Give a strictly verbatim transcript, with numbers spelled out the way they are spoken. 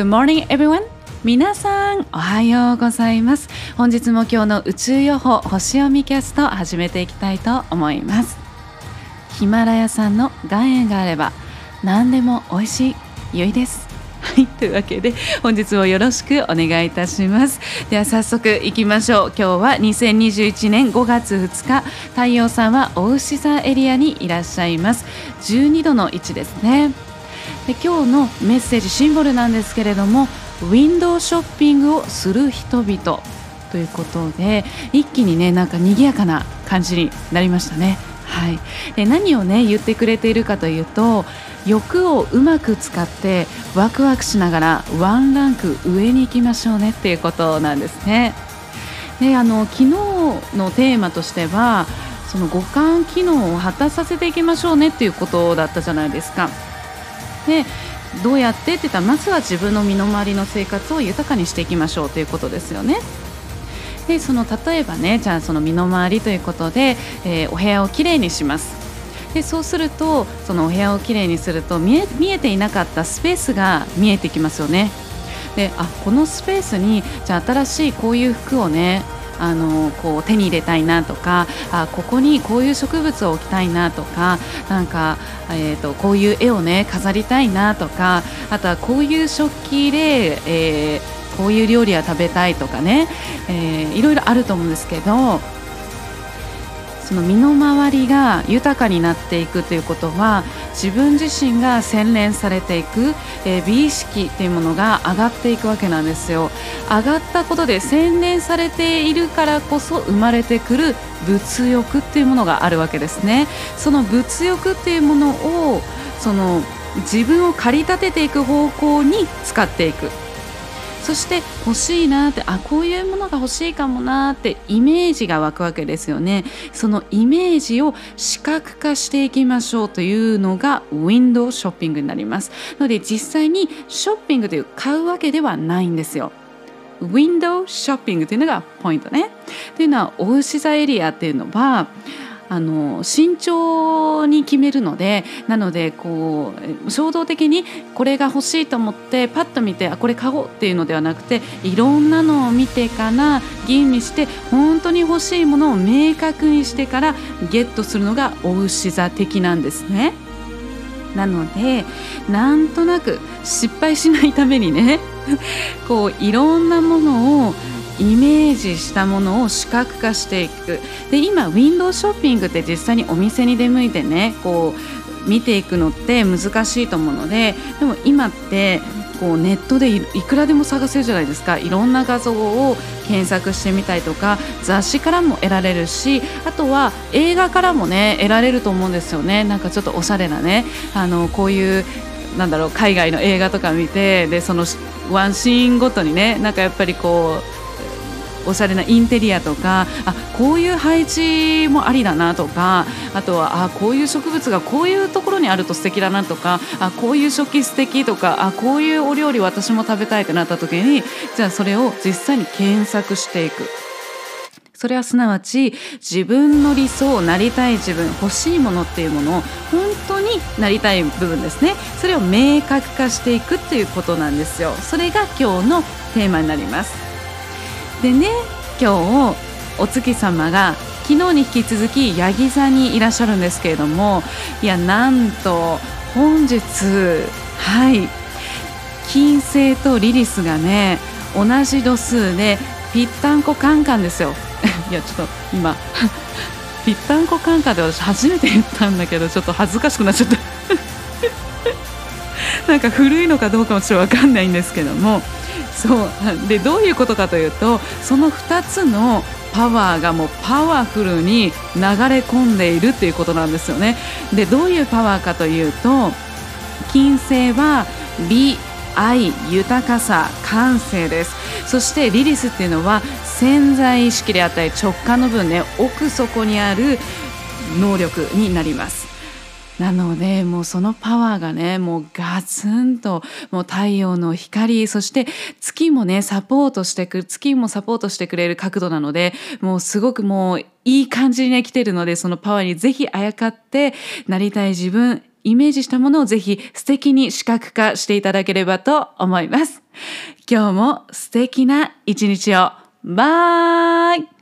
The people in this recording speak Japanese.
Good morning, everyone. 皆さん、おはようございます。本日も今日の宇宙予報星読みキャスト始めていきたいと思います。ヒマラヤさんの岩塩があれば何でも美味しいゆいです。はい、というわけで本日もよろしくお願いいたします。では早速いきましょう。今日はにせんにじゅういちねんごがつふつか、太陽さんはおうし座エリアにいらっしゃいます。じゅうにどの位置ですね。で今日のメッセージシンボルなんですけれども、ウィンドウショッピングをする人々ということで、一気にね、なんか賑やかな感じになりましたね。はい、で何をね言ってくれているかというと、欲をうまく使ってワクワクしながらワンランク上に行きましょうねっていうことなんですね。であの昨日のテーマとしては、その五感機能を果たさせていきましょうねっていうことだったじゃないですか。でどうやってって言ったら、まずは自分の身の回りの生活を豊かにしていきましょうということですよね。でその例えばね、じゃあその身の回りということで、えー、お部屋をきれいにします。でそうすると、そのお部屋をきれいにすると見え、見えていなかったスペースが見えてきますよね。であこのスペースにじゃあ新しいこういう服をね、あのこう手に入れたいなとか、あここにこういう植物を置きたいなとか、なんか、えー、とこういう絵をね飾りたいなとか、あとはこういう食器で、えーこういう料理は食べたいとかね、えー、いろいろあると思うんですけど、その身の回りが豊かになっていくということは、自分自身が洗練されていく、えー、美意識というものが上がっていくわけなんですよ。上がったことで洗練されているからこそ生まれてくる物欲っていうものがあるわけですね。その物欲っていうものを、その自分を駆り立てていく方向に使っていく。そして欲しいなって、あこういうものが欲しいかもなってイメージが湧くわけですよね。そのイメージを視覚化していきましょうというのがウィンドウショッピングになります。ので実際にショッピングという買うわけではないんですよ。ウィンドウショッピングというのがポイントね。というのは、お牛座エリアっていうのはあの慎重に決めるので、なのでこう衝動的にこれが欲しいと思ってパッと見て、あこれ買おうっていうのではなくて、いろんなのを見てから吟味して、本当に欲しいものを明確にしてからゲットするのがお牛座的なんですね。なのでなんとなく失敗しないためにねこういろんなものをイメージしたものを視覚化していく。で今ウィンドウショッピングって実際にお店に出向いてね、こう見ていくのって難しいと思うので、でも今ってこうネットでいくらでも探せるじゃないですか。いろんな画像を検索してみたりとか、雑誌からも得られるし、あとは映画からもね得られると思うんですよね。なんかちょっとおしゃれなね、あのこういうなんだろう、海外の映画とか見て、でそのワンシーンごとにね、なんかやっぱりこうおしゃれなインテリアとか、あこういう配置もありだなとか、あとはあこういう植物がこういうところにあると素敵だなとか、あこういう食器素敵とか、あこういうお料理私も食べたいってなった時に、じゃあそれを実際に検索していく。それはすなわち自分の理想、なりたい自分、欲しいものっていうものを、本当になりたい部分ですね、それを明確化していくっていうことなんですよ。それが今日のテーマになります。でね、今日お月様が昨日に引き続きヤギ座にいらっしゃるんですけれども、いやなんと本日、はい、金星とリリスがね同じ度数でぴったんこカンカンですよいやちょっと今ぴったんこカンカンで私初めて言ったんだけど、ちょっと恥ずかしくなっちゃったなんか古いのかどうかもちょっと分かんないんですけども、そうでどういうことかというと、そのふたつのパワーがもうパワフルに流れ込んでいるっていうことなんですよね。でどういうパワーかというと、金星は美、愛、豊かさ、感性です。そしてリリスっていうのは潜在意識であったり直感の分ね、奥底にある能力になります。なのでもうそのパワーがね、もうガツンと、もう太陽の光、そして月もねサポートしてくる、月もサポートしてくれる角度なので、もうすごくもういい感じにね来てるので、そのパワーにぜひあやかって、なりたい自分、イメージしたものをぜひ素敵に視覚化していただければと思います。今日も素敵な一日を。バイ。